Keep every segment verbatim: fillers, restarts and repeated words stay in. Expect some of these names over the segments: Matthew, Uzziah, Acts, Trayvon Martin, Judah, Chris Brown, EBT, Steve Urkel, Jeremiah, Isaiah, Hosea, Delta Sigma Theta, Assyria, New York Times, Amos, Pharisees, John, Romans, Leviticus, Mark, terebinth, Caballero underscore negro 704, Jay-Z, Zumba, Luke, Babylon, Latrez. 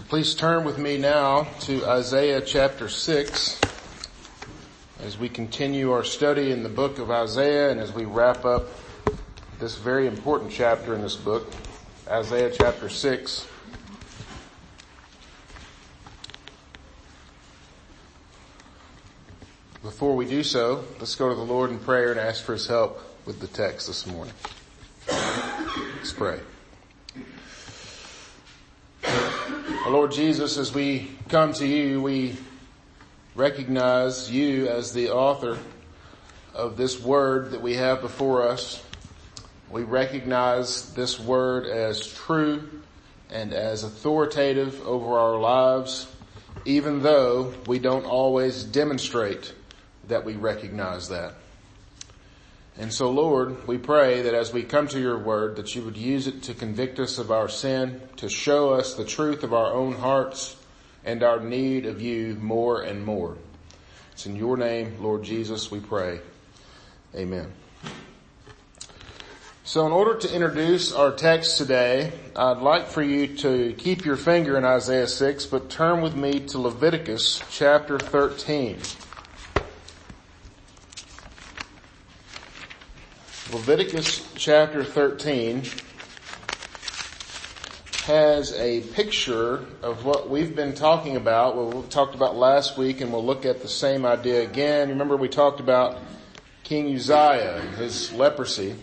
So please turn with me now to Isaiah chapter six as we continue our study in the book of Isaiah and as we wrap up this very important chapter in this book, Isaiah chapter six. Before we do so, let's go to the Lord in prayer and ask for his help with the text this morning. Let's pray. Lord Jesus, as we come to you, we recognize you as the author of this word that we have before us. We recognize this word as true and as authoritative over our lives, even though we don't always demonstrate that we recognize that. And so, Lord, we pray that as we come to your word, that you would use it to convict us of our sin, to show us the truth of our own hearts and our need of you more and more. It's in your name, Lord Jesus, we pray. Amen. So in order to introduce our text today, I'd like for you to keep your finger in Isaiah six, but turn with me to Leviticus chapter thirteen. Leviticus chapter thirteen has a picture of what we've been talking about, what we talked about last week, and we'll look at the same idea again. Remember we talked about King Uzziah and his leprosy.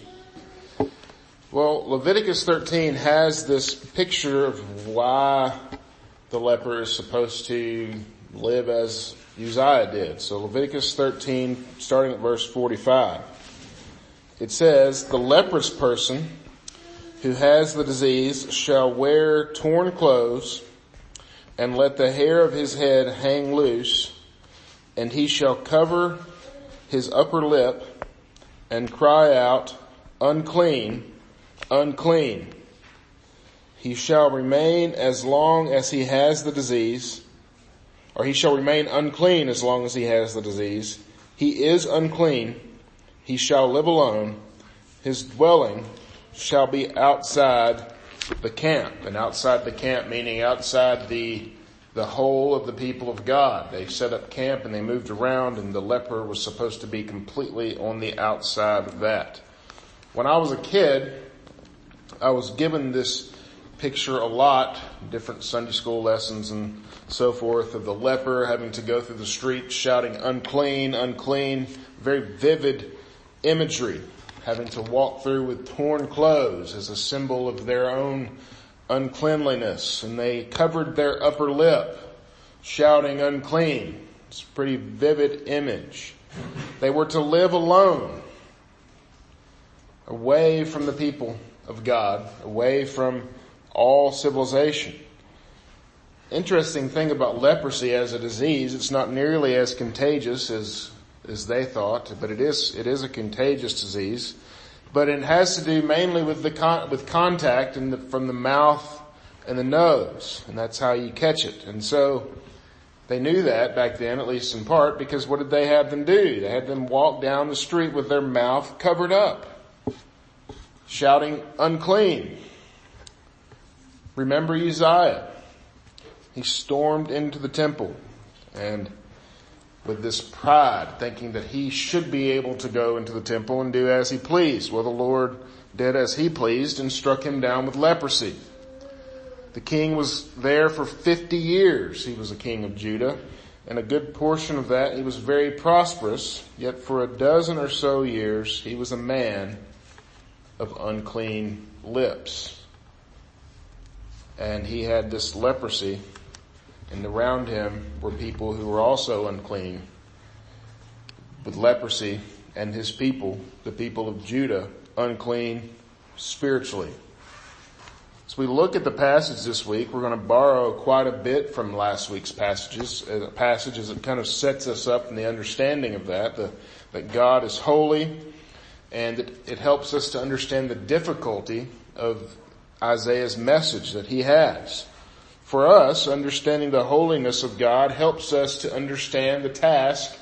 Well, Leviticus thirteen has this picture of why the leper is supposed to live as Uzziah did. So Leviticus thirteen, starting at verse forty-five. It says, the leprous person who has the disease shall wear torn clothes and let the hair of his head hang loose, and he shall cover his upper lip and cry out, unclean, unclean. He shall remain as long as he has the disease, or he shall remain unclean as long as he has the disease. He is unclean. He shall live alone. His dwelling shall be outside the camp. And outside the camp meaning outside the the whole of the people of God. They set up camp and they moved around, and the leper was supposed to be completely on the outside of that. When I was a kid, I was given this picture a lot, different Sunday school lessons and so forth, of the leper having to go through the streets shouting, unclean, unclean, very vivid imagery, having to walk through with torn clothes as a symbol of their own uncleanliness. And they covered their upper lip, shouting unclean. It's a pretty vivid image. They were to live alone, away from the people of God, away from all civilization. Interesting thing about leprosy as a disease, it's not nearly as contagious as as they thought, but it is it is a contagious disease, but it has to do mainly with the con- with contact and the, from the mouth and the nose, and that's how you catch it. And so they knew that back then, at least in part, because what did they have them do? They had them walk down the street with their mouth covered up, shouting unclean. Remember Uzziah. He stormed into the temple and with this pride, thinking that he should be able to go into the temple and do as he pleased. Well, the Lord did as he pleased and struck him down with leprosy. The king was there for fifty years. He was a king of Judah, and a good portion of that he was very prosperous, yet for a dozen or so years he was a man of unclean lips. And he had this leprosy, and around him were people who were also unclean with leprosy, and his people, the people of Judah, unclean spiritually. As we look at the passage this week, we're going to borrow quite a bit from last week's passages, uh, passages that kind of sets us up in the understanding of that, the, that God is holy, and it, it helps us to understand the difficulty of Isaiah's message that he has. For us, understanding the holiness of God helps us to understand the task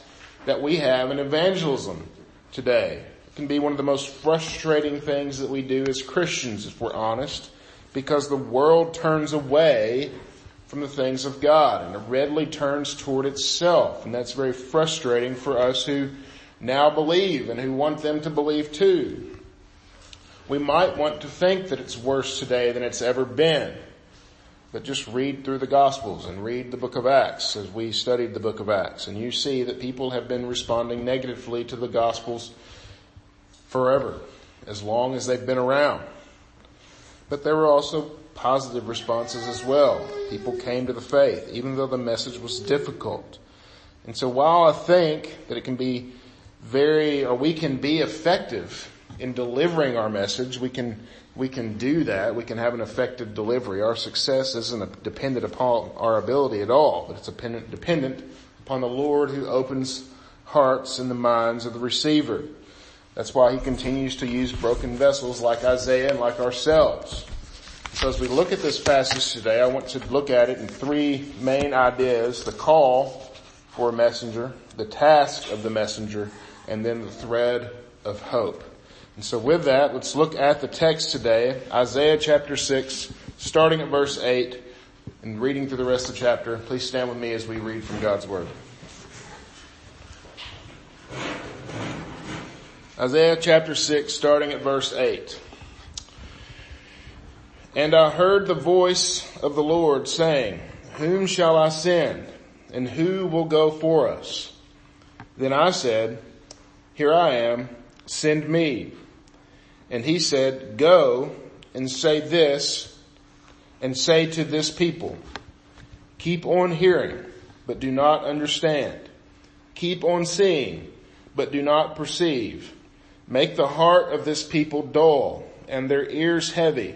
that we have in evangelism today. It can be one of the most frustrating things that we do as Christians, if we're honest, because the world turns away from the things of God, and it readily turns toward itself. And that's very frustrating for us who now believe and who want them to believe too. We might want to think that it's worse today than it's ever been, but just read through the Gospels and read the book of Acts, as we studied the book of Acts, and you see that people have been responding negatively to the Gospels forever, as long as they've been around. But there were also positive responses as well. People came to the faith, even though the message was difficult. And so while I think that it can be very, or we can be effective in delivering our message, we can we can do that. We can have an effective delivery. Our success isn't dependent upon our ability at all, but it's dependent, dependent upon the Lord who opens hearts and the minds of the receiver. That's why he continues to use broken vessels like Isaiah and like ourselves. So as we look at this passage today, I want to look at it in three main ideas: the call for a messenger, the task of the messenger, and then the thread of hope. And so with that, let's look at the text today, Isaiah chapter six, starting at verse eight, and reading through the rest of the chapter. Please stand with me as we read from God's Word. Isaiah chapter six, starting at verse eight. And I heard the voice of the Lord saying, "Whom shall I send, and who will go for us?" Then I said, "Here I am, send me." And he said, "Go and say this, and say to this people, keep on hearing, but do not understand. Keep on seeing, but do not perceive. Make the heart of this people dull, and their ears heavy,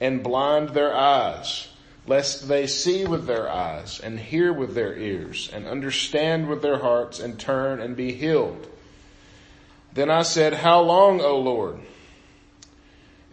and blind their eyes, lest they see with their eyes, and hear with their ears, and understand with their hearts, and turn and be healed." Then I said, "How long, O Lord?"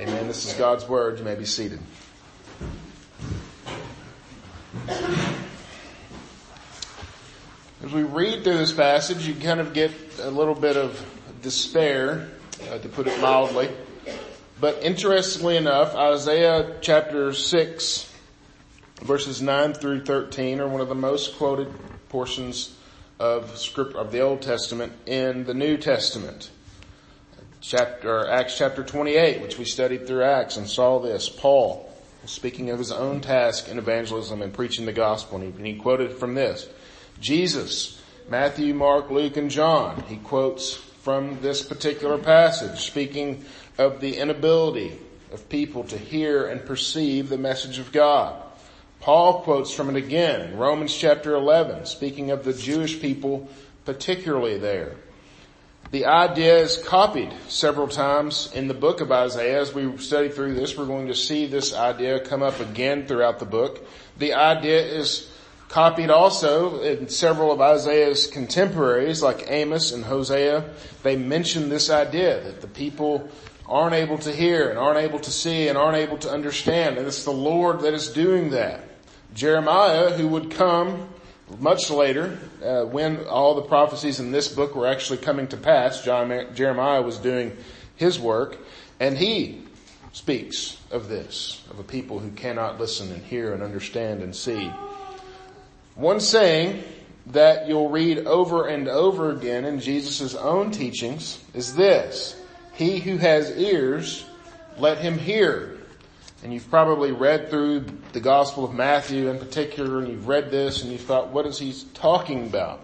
Amen. This is God's word. You may be seated. As we read through this passage, you kind of get a little bit of despair, uh, to put it mildly. But interestingly enough, Isaiah chapter six, verses nine through thirteen are one of the most quoted portions of script of the Old Testament in the New Testament. Chapter, Acts chapter twenty-eight, which we studied through Acts and saw this. Paul was speaking of his own task in evangelism and preaching the gospel, and he, and he quoted from this. Jesus, Matthew, Mark, Luke, and John, he quotes from this particular passage, speaking of the inability of people to hear and perceive the message of God. Paul quotes from it again in Romans chapter eleven, speaking of the Jewish people particularly there. The idea is copied several times in the book of Isaiah. As we study through this, we're going to see this idea come up again throughout the book. The idea is copied also in several of Isaiah's contemporaries like Amos and Hosea. They mention this idea that the people aren't able to hear and aren't able to see and aren't able to understand. And it's the Lord that is doing that. Jeremiah, who would come much later, uh, when all the prophecies in this book were actually coming to pass, John, Jeremiah was doing his work, and he speaks of this, of a people who cannot listen and hear and understand and see. One saying that you'll read over and over again in Jesus' own teachings is this: "He who has ears, let him hear." And you've probably read through the Gospel of Matthew in particular, and you've read this, and you thought, what is he talking about?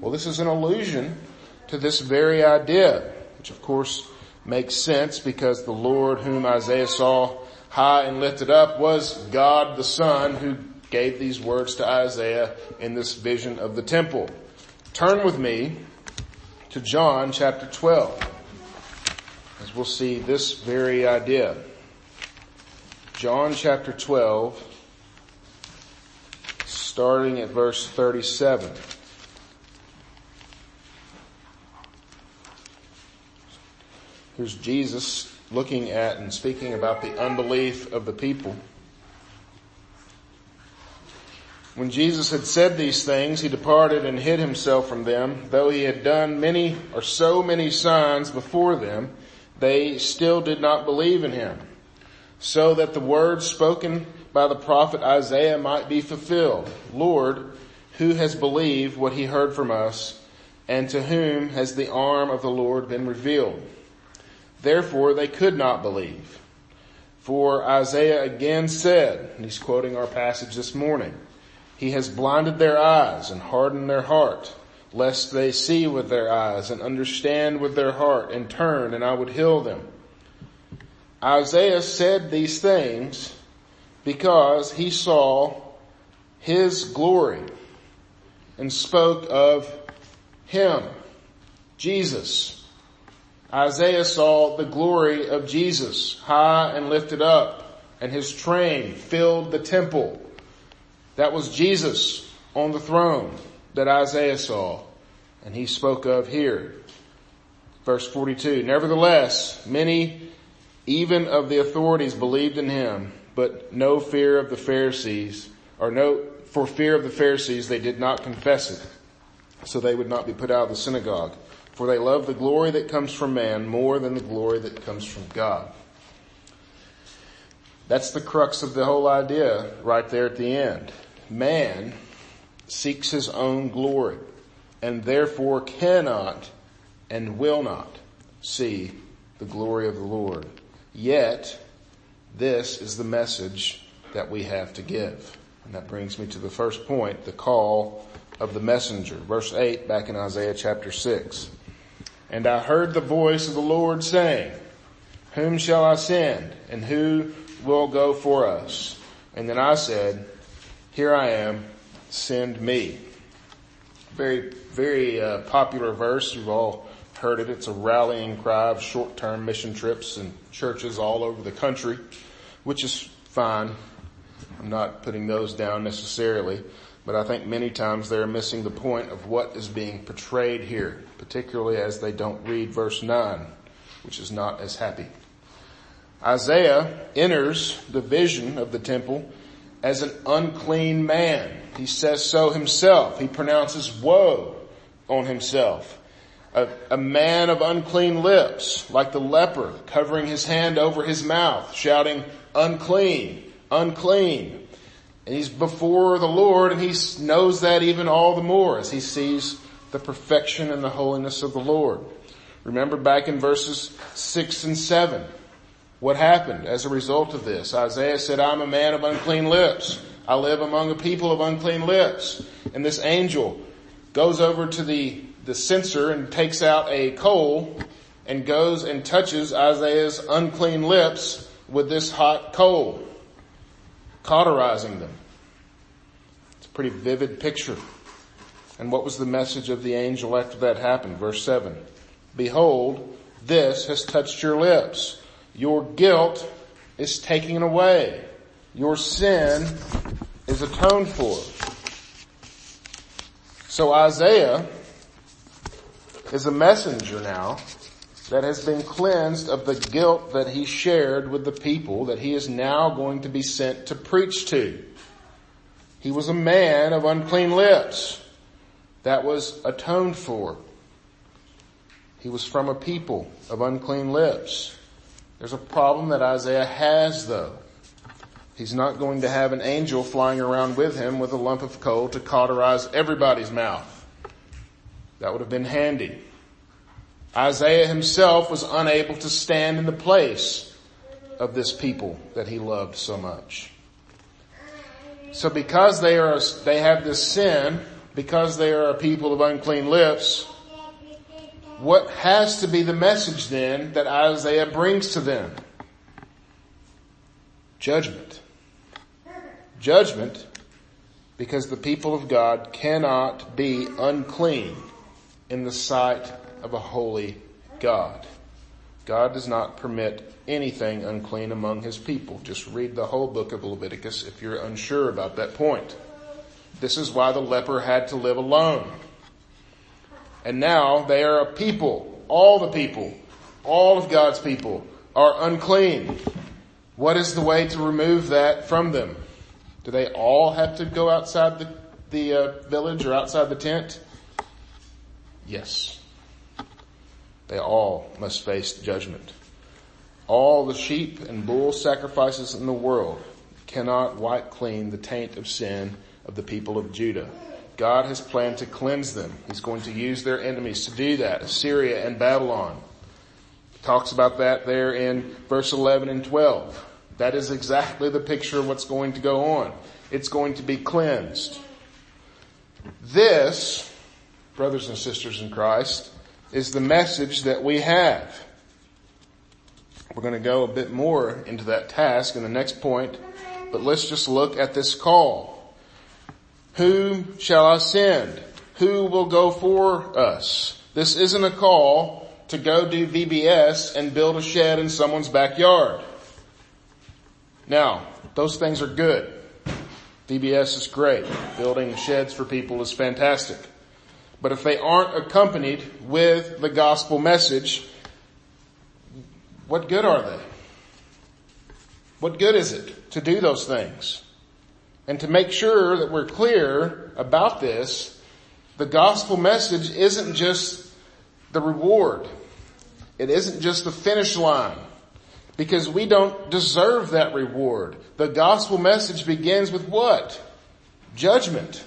Well, this is an allusion to this very idea, which of course makes sense because the Lord whom Isaiah saw high and lifted up was God the Son, who gave these words to Isaiah in this vision of the temple. Turn with me to John chapter twelve. As we'll see this very idea. John chapter twelve, starting at verse thirty-seven. Here's Jesus looking at and speaking about the unbelief of the people. When Jesus had said these things, he departed and hid himself from them. Though he had done many or so many signs before them, they still did not believe in him, so that the words spoken by the prophet Isaiah might be fulfilled. Lord, who has believed what he heard from us, and to whom has the arm of the Lord been revealed? Therefore they could not believe. For Isaiah again said, and he's quoting our passage this morning, he has blinded their eyes and hardened their heart, lest they see with their eyes and understand with their heart and turn, and I would heal them. Isaiah said these things because he saw his glory and spoke of him, Jesus. Isaiah saw the glory of Jesus high and lifted up, and his train filled the temple. That was Jesus on the throne that Isaiah saw, and he spoke of here. Verse forty-two, nevertheless, many even of the authorities believed in him, but no fear of the Pharisees, or no, for fear of the Pharisees, they did not confess it, so they would not be put out of the synagogue. For they love the glory that comes from man more than the glory that comes from God. That's the crux of the whole idea right there at the end. Man seeks his own glory and therefore cannot and will not see the glory of the Lord. Yet, this is the message that we have to give. And that brings me to the first point, the call of the messenger. Verse eight back in Isaiah chapter six. And I heard the voice of the Lord saying, whom shall I send, and who will go for us? And then I said, here I am, send me. Very, very uh, popular verse. You've all heard it. It's a rallying cry of short-term mission trips and churches all over the country, which is fine. I'm not putting those down necessarily, but I think many times they're missing the point of what is being portrayed here, particularly as they don't read verse nine, which is not as happy. Isaiah enters the vision of the temple as an unclean man. He says so himself. He pronounces woe on himself. A, a man of unclean lips, like the leper, covering his hand over his mouth, shouting, unclean, unclean. And he's before the Lord, and he knows that even all the more as he sees the perfection and the holiness of the Lord. Remember back in verses six and seven, what happened as a result of this? Isaiah said, I'm a man of unclean lips. I live among a people of unclean lips. And this angel goes over to the, the censer and takes out a coal and goes and touches Isaiah's unclean lips with this hot coal, cauterizing them. It's a pretty vivid picture. And what was the message of the angel after that happened? Verse seven, behold, this has touched your lips. Your guilt is taken away. Your sin is atoned for. So Isaiah is a messenger now that has been cleansed of the guilt that he shared with the people that he is now going to be sent to preach to. He was a man of unclean lips. That was atoned for. He was from a people of unclean lips. There's a problem that Isaiah has, though. He's not going to have an angel flying around with him with a lump of coal to cauterize everybody's mouth. That would have been handy. Isaiah himself was unable to stand in the place of this people that he loved so much. So because they are, they have this sin, because they are a people of unclean lips, what has to be the message then that Isaiah brings to them? Judgment. Judgment, because the people of God cannot be unclean in the sight of a holy God. God does not permit anything unclean among his people. Just read the whole book of Leviticus if you're unsure about that point. This is why the leper had to live alone. And now they are a people, all the people, all of God's people are unclean. What is the way to remove that from them? Do they all have to go outside the, the uh, village or outside the tent? Yes. They all must face judgment. All the sheep and bull sacrifices in the world cannot wipe clean the taint of sin of the people of Judah. God has planned to cleanse them. He's going to use their enemies to do that, Assyria and Babylon. It talks about that there in verse eleven and twelve. That is exactly the picture of what's going to go on. It's going to be cleansed. This, brothers and sisters in Christ, is the message that we have. We're going to go a bit more into that task in the next point, but let's just look at this call. Whom shall I send? Who will go for us? This isn't a call to go do V B S and build a shed in someone's backyard. Now, those things are good. V B S is great. Building sheds for people is fantastic. But if they aren't accompanied with the gospel message, what good are they? What good is it to do those things? And to make sure that we're clear about this, the gospel message isn't just the reward. It isn't just the finish line. Because we don't deserve that reward. The gospel message begins with what? Judgment.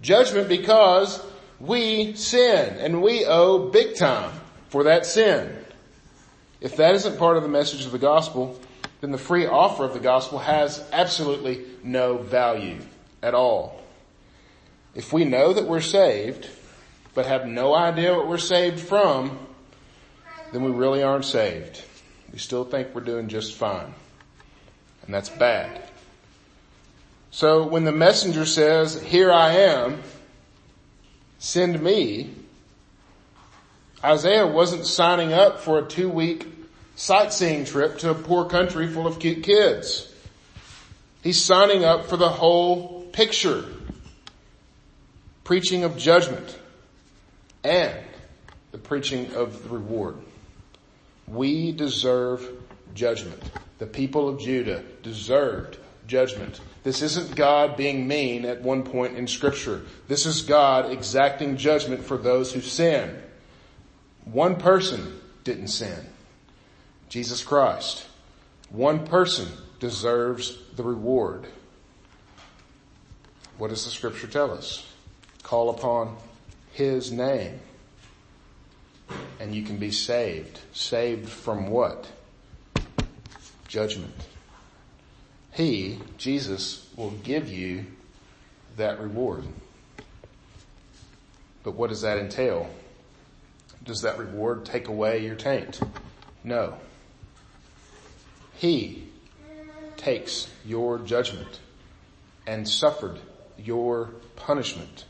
Judgment because we sin and we owe big time for that sin. If that isn't part of the message of the gospel, then the free offer of the gospel has absolutely no value at all. If we know that we're saved, but have no idea what we're saved from, then we really aren't saved. We still think we're doing just fine. And that's bad. So when the messenger says, "Here I am, send me," Isaiah wasn't signing up for a two-week sightseeing trip to a poor country full of cute kids. He's signing up for the whole picture. Preaching of judgment and the preaching of the reward. We deserve judgment. The people of Judah deserved judgment. This isn't God being mean at one point in Scripture. This is God exacting judgment for those who sin. One person didn't sin. Jesus Christ. One person deserves the reward. What does the Scripture tell us? Call upon His name. And you can be saved. Saved from what? Judgment. He, Jesus, will give you that reward. But what does that entail? Does that reward take away your taint? No. He takes your judgment and suffered your punishment.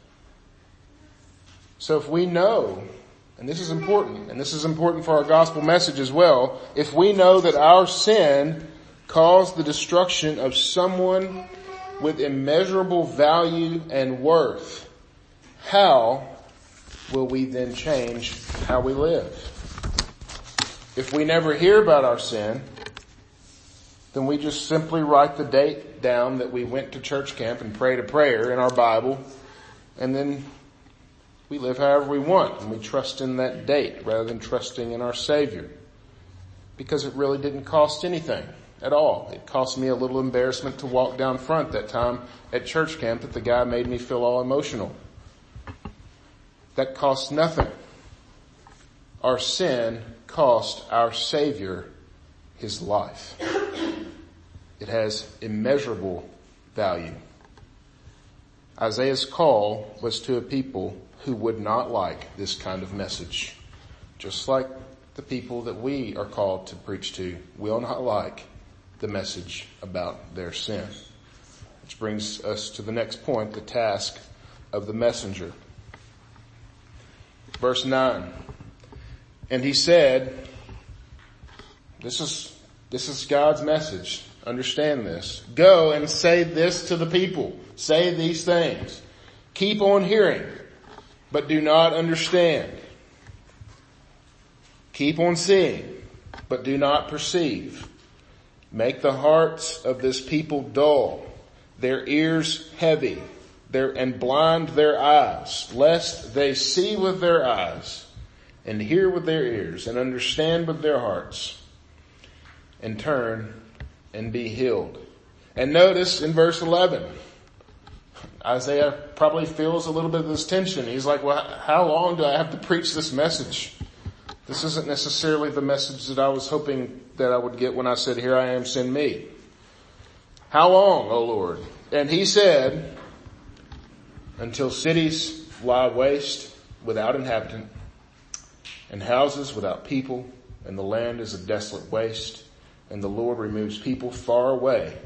So if we know... And this is important, and this is important for our gospel message as well. If we know that our sin caused the destruction of someone with immeasurable value and worth, how will we then change how we live? If we never hear about our sin, then we just simply write the date down that we went to church camp and prayed a prayer in our Bible, and then we live however we want, and we trust in that date rather than trusting in our Savior, because it really didn't cost anything at all. It cost me a little embarrassment to walk down front that time at church camp that the guy made me feel all emotional. That cost nothing. Our sin cost our Savior His life. It has immeasurable value. Isaiah's call was to a people who would not like this kind of message. Just like the people that we are called to preach to will not like the message about their sin. Which brings us to the next point, the task of the messenger. Verse nine. And he said, this is, this is God's message. Understand this. Go and say this to the people. Say these things. Keep on hearing, but do not understand. Keep on seeing, but do not perceive. Make the hearts of this people dull, their ears heavy, their, and blind their eyes, lest they see with their eyes, and hear with their ears, and understand with their hearts, and turn and be healed. And notice in verse eleven, Isaiah probably feels a little bit of this tension. He's like, well, how long do I have to preach this message? This isn't necessarily the message that I was hoping that I would get when I said, here I am, send me. How long, O Lord? And he said, until cities lie waste without inhabitant, and houses without people, and the land is a desolate waste, and the Lord removes people far away,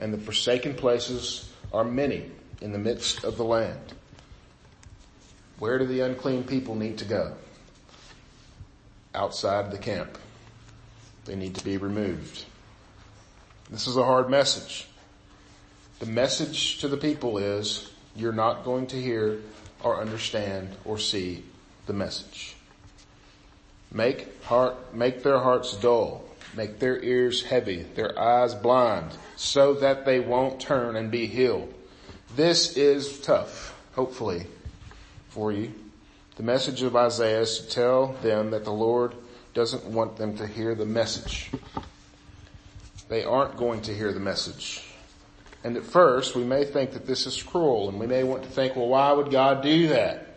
and the forsaken places are many in the midst of the land. Where do the unclean people need to go? Outside the camp. They need to be removed. This is a hard message. The message to the people is, you're not going to hear or understand or see the message. Make heart, make their hearts dull, make their ears heavy, their eyes blind, so that they won't turn and be healed. This is tough, hopefully, for you. The message of Isaiah is to tell them that the Lord doesn't want them to hear the message. They aren't going to hear the message. And at first, we may think that this is cruel, and we may want to think, well, why would God do that?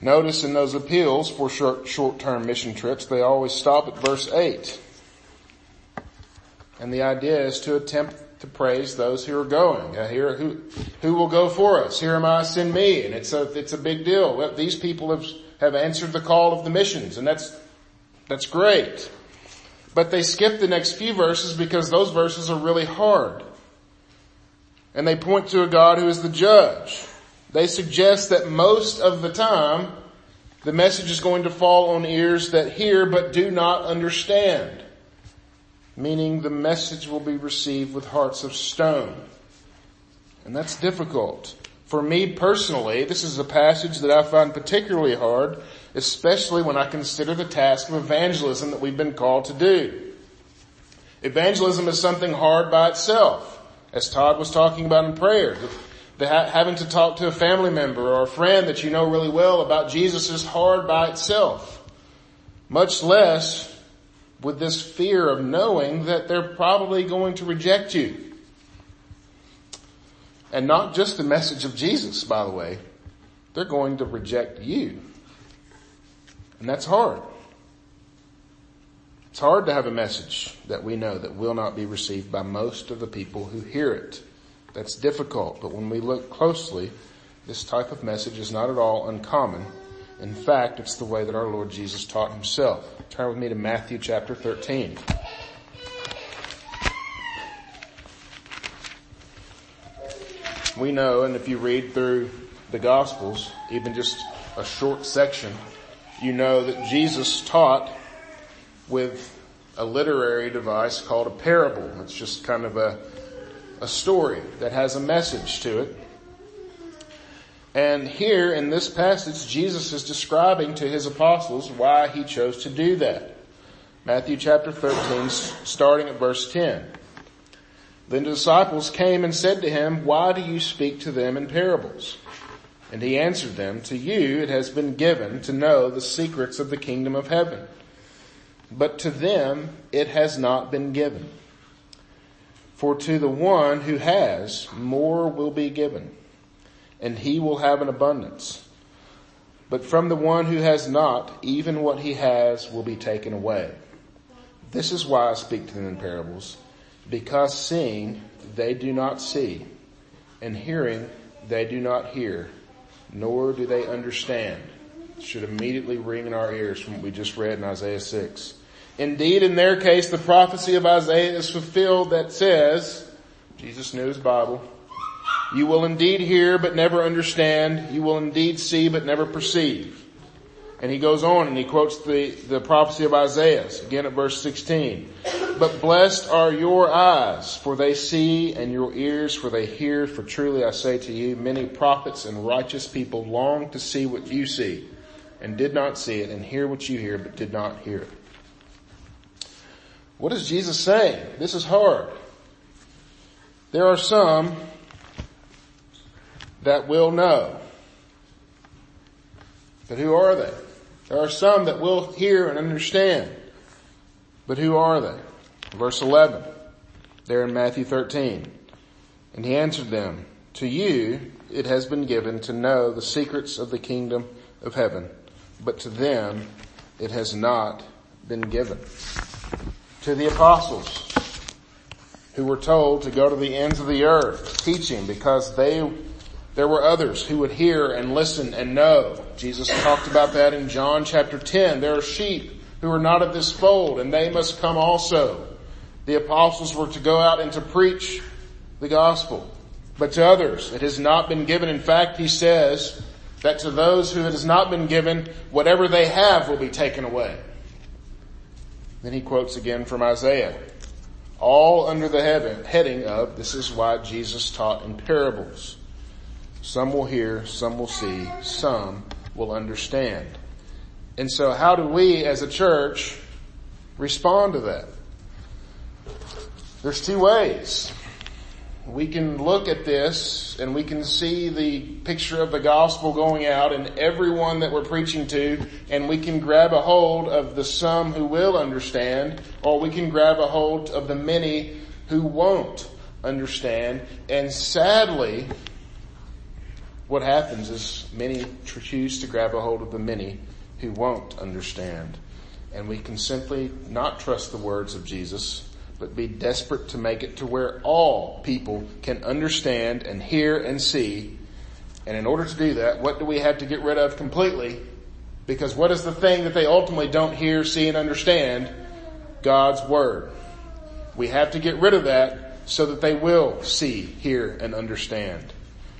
Notice in those appeals for short, short-term mission trips, they always stop at verse eight. And the idea is to attempt to praise those who are going. Uh, here, who, who will go for us? Here am I, send me. And it's a, it's a big deal. Well, these people have, have answered the call of the missions, and that's, that's great. But they skip the next few verses because those verses are really hard. And they point to a God who is the judge. They suggest that most of the time, the message is going to fall on ears that hear but do not understand. Meaning the message will be received with hearts of stone. And that's difficult. For me personally, this is a passage that I find particularly hard, especially when I consider the task of evangelism that we've been called to do. Evangelism is something hard by itself, as Todd was talking about in prayer. Having to talk to a family member or a friend that you know really well about Jesus is hard by itself. Much less with this fear of knowing that they're probably going to reject you. And not just the message of Jesus, by the way. They're going to reject you. And that's hard. It's hard to have a message that we know that will not be received by most of the people who hear it. That's difficult, but when we look closely, this type of message is not at all uncommon. In fact, it's the way that our Lord Jesus taught himself. Turn with me to Matthew chapter thirteen. We know, and if you read through the Gospels, even just a short section, you know that Jesus taught with a literary device called a parable. It's just kind of a A story that has a message to it. And here in this passage, Jesus is describing to his apostles why he chose to do that. Matthew chapter thirteen, starting at verse ten. Then the disciples came and said to him, why do you speak to them in parables? And he answered them, to you it has been given to know the secrets of the kingdom of heaven, but to them it has not been given. For to the one who has, more will be given, and he will have an abundance. But from the one who has not, even what he has will be taken away. This is why I speak to them in parables, because seeing they do not see, and hearing they do not hear, nor do they understand. It should immediately ring in our ears from what we just read in Isaiah six. Indeed, in their case, the prophecy of Isaiah is fulfilled that says, Jesus knew his Bible, you will indeed hear but never understand. You will indeed see but never perceive. And he goes on and he quotes the, the prophecy of Isaiah, again at verse sixteen. but blessed are your eyes, for they see, and your ears, for they hear. For truly I say to you, many prophets and righteous people longed to see what you see, and did not see it, and hear what you hear, but did not hear it. What is Jesus saying? This is hard. There are some that will know. But who are they? There are some that will hear and understand. But who are they? Verse eleven, there in Matthew thirteen. And he answered them, to you it has been given to know the secrets of the kingdom of heaven, but to them it has not been given. To the apostles, who were told to go to the ends of the earth, teaching, because they there were others who would hear and listen and know. Jesus talked about that in John chapter ten. There are sheep who are not of this fold, and they must come also. The apostles were to go out and to preach the gospel, but to others it has not been given. In fact, he says that to those who it has not been given, whatever they have will be taken away. Then he quotes again from Isaiah, all under the heaven, heading of, this is why Jesus taught in parables. Some will hear, some will see, some will understand. And so how do we as a church respond to that? There's two ways. We can look at this and we can see the picture of the gospel going out and everyone that we're preaching to, and we can grab a hold of the some who will understand, or we can grab a hold of the many who won't understand. And sadly, what happens is many choose to grab a hold of the many who won't understand. And we can simply not trust the words of Jesus, but be desperate to make it to where all people can understand and hear and see. And in order to do that, what do we have to get rid of completely? Because what is the thing that they ultimately don't hear, see, and understand? God's word. We have to get rid of that so that they will see, hear, and understand.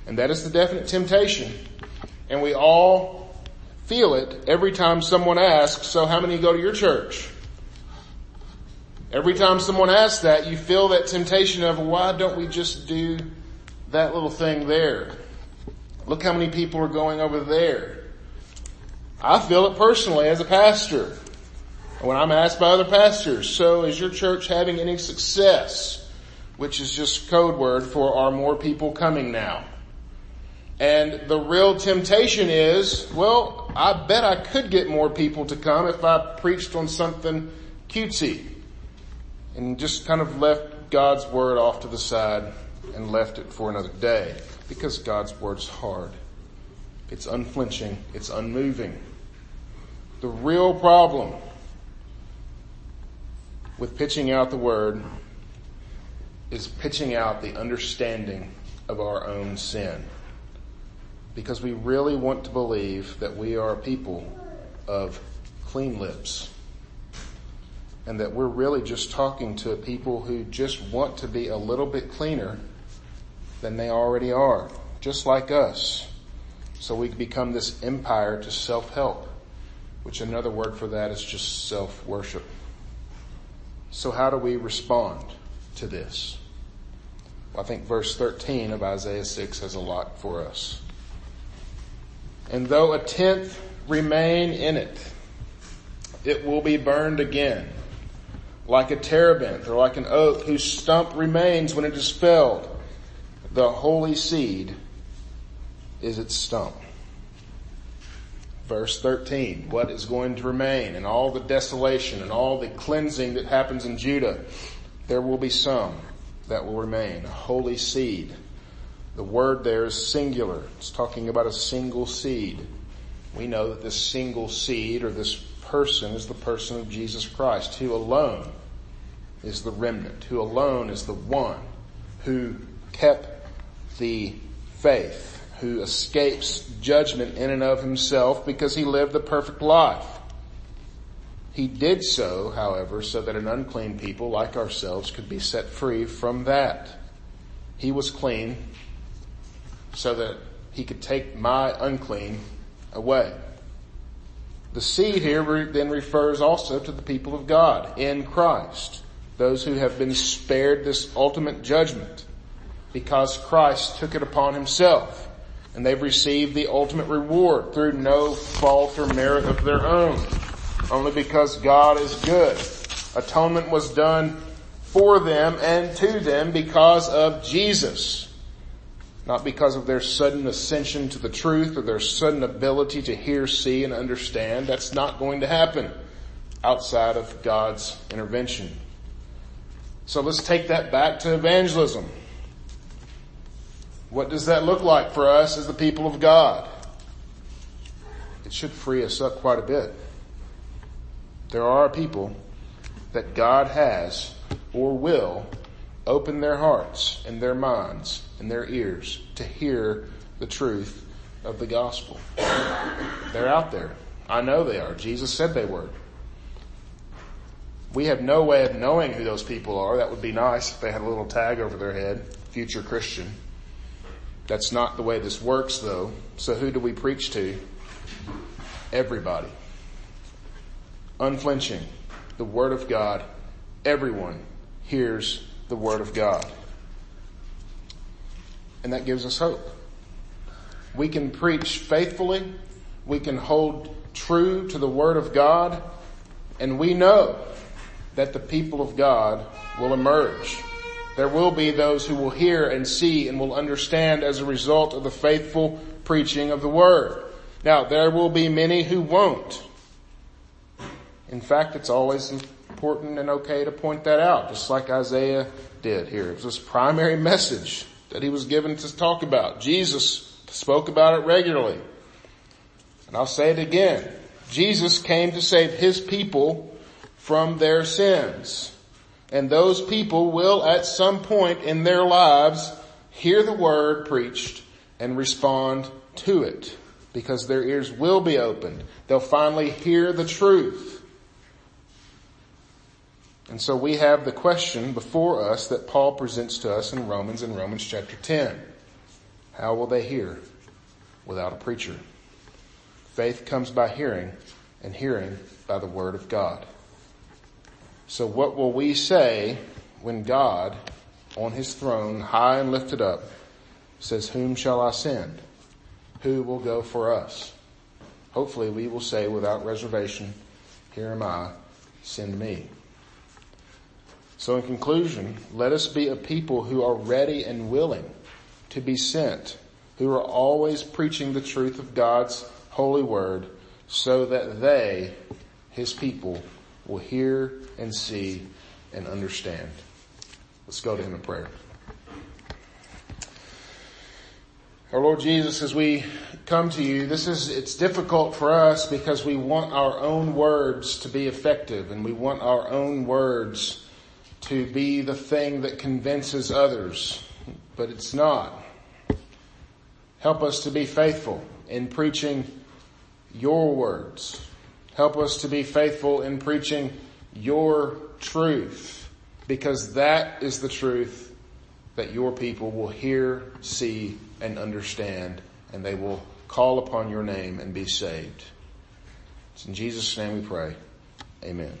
And that is the definite temptation. And we all feel it every time someone asks, so how many go to your church? Every time someone asks that, you feel that temptation of, why don't we just do that little thing there? Look how many people are going over there. I feel it personally as a pastor. When I'm asked by other pastors, so is your church having any success? Which is just code word for, are more people coming now? And the real temptation is, well, I bet I could get more people to come if I preached on something cutesy. And just kind of left God's word off to the side and left it for another day. Because God's word is hard. It's unflinching. It's unmoving. The real problem with pitching out the word is pitching out the understanding of our own sin. Because we really want to believe that we are a people of clean lips. And that we're really just talking to people who just want to be a little bit cleaner than they already are, just like us. So we become this empire to self-help, which another word for that is just self-worship. So how do we respond to this? Well, I think verse thirteen of Isaiah six has a lot for us. And though a tenth remain in it, it will be burned again. Like a terebinth or like an oak whose stump remains when it is felled, the holy seed is its stump. Verse thirteen, what is going to remain in all the desolation and all the cleansing that happens in Judah? There will be some that will remain, a holy seed. The word there is singular. It's talking about a single seed. We know that this single seed or this person is the person of Jesus Christ, who alone is the remnant, who alone is the one who kept the faith, who escapes judgment in and of himself because he lived the perfect life. He did so, however, so that an unclean people like ourselves could be set free from that. He was clean so that he could take my unclean away. The seed here then refers also to the people of God in Christ. those who have been spared this ultimate judgment because Christ took it upon himself, and they've received the ultimate reward through no fault or merit of their own, only because God is good. Atonement was done for them and to them because of Jesus, not because of their sudden ascension to the truth or their sudden ability to hear, see, and understand. That's not going to happen outside of God's intervention. So let's take that back to evangelism. What does that look like for us as the people of God? It should free us up quite a bit. There are people that God has or will open their hearts and their minds and their ears to hear the truth of the gospel. They're out there. I know they are. Jesus said they were. We have no way of knowing who those people are. That would be nice if they had a little tag over their head, future Christian. That's not the way this works, though. So who do we preach to? Everybody. Unflinching. The Word of God. Everyone hears the Word of God. And that gives us hope. We can preach faithfully. We can hold true to the Word of God. And we know that the people of God will emerge. There will be those who will hear and see and will understand as a result of the faithful preaching of the Word. Now, there will be many who won't. In fact, it's always important and okay to point that out, just like Isaiah did here. It was his primary message that he was given to talk about. Jesus spoke about it regularly. And I'll say it again. Jesus came to save his people from their sins. And those people will at some point in their lives hear the word preached and respond to it because their ears will be opened. They'll finally hear the truth. And so we have the question before us that Paul presents to us in Romans, in Romans chapter ten. How will they hear without a preacher? Faith comes by hearing, and hearing by the word of God. So what will we say when God, on his throne, high and lifted up, says, "Whom shall I send? Who will go for us?" Hopefully we will say without reservation, "Here am I, send me." So in conclusion, let us be a people who are ready and willing to be sent, who are always preaching the truth of God's holy word, so that they, his people, will hear and see and understand. Let's go to him in prayer. Our Lord Jesus, as we come to you, this is, it's difficult for us because we want our own words to be effective, and we want our own words to be the thing that convinces others, but it's not. Help us to be faithful in preaching your words. Help us to be faithful in preaching your truth, because that is the truth that your people will hear, see, and understand, and they will call upon your name and be saved. It's in Jesus' name we pray. Amen.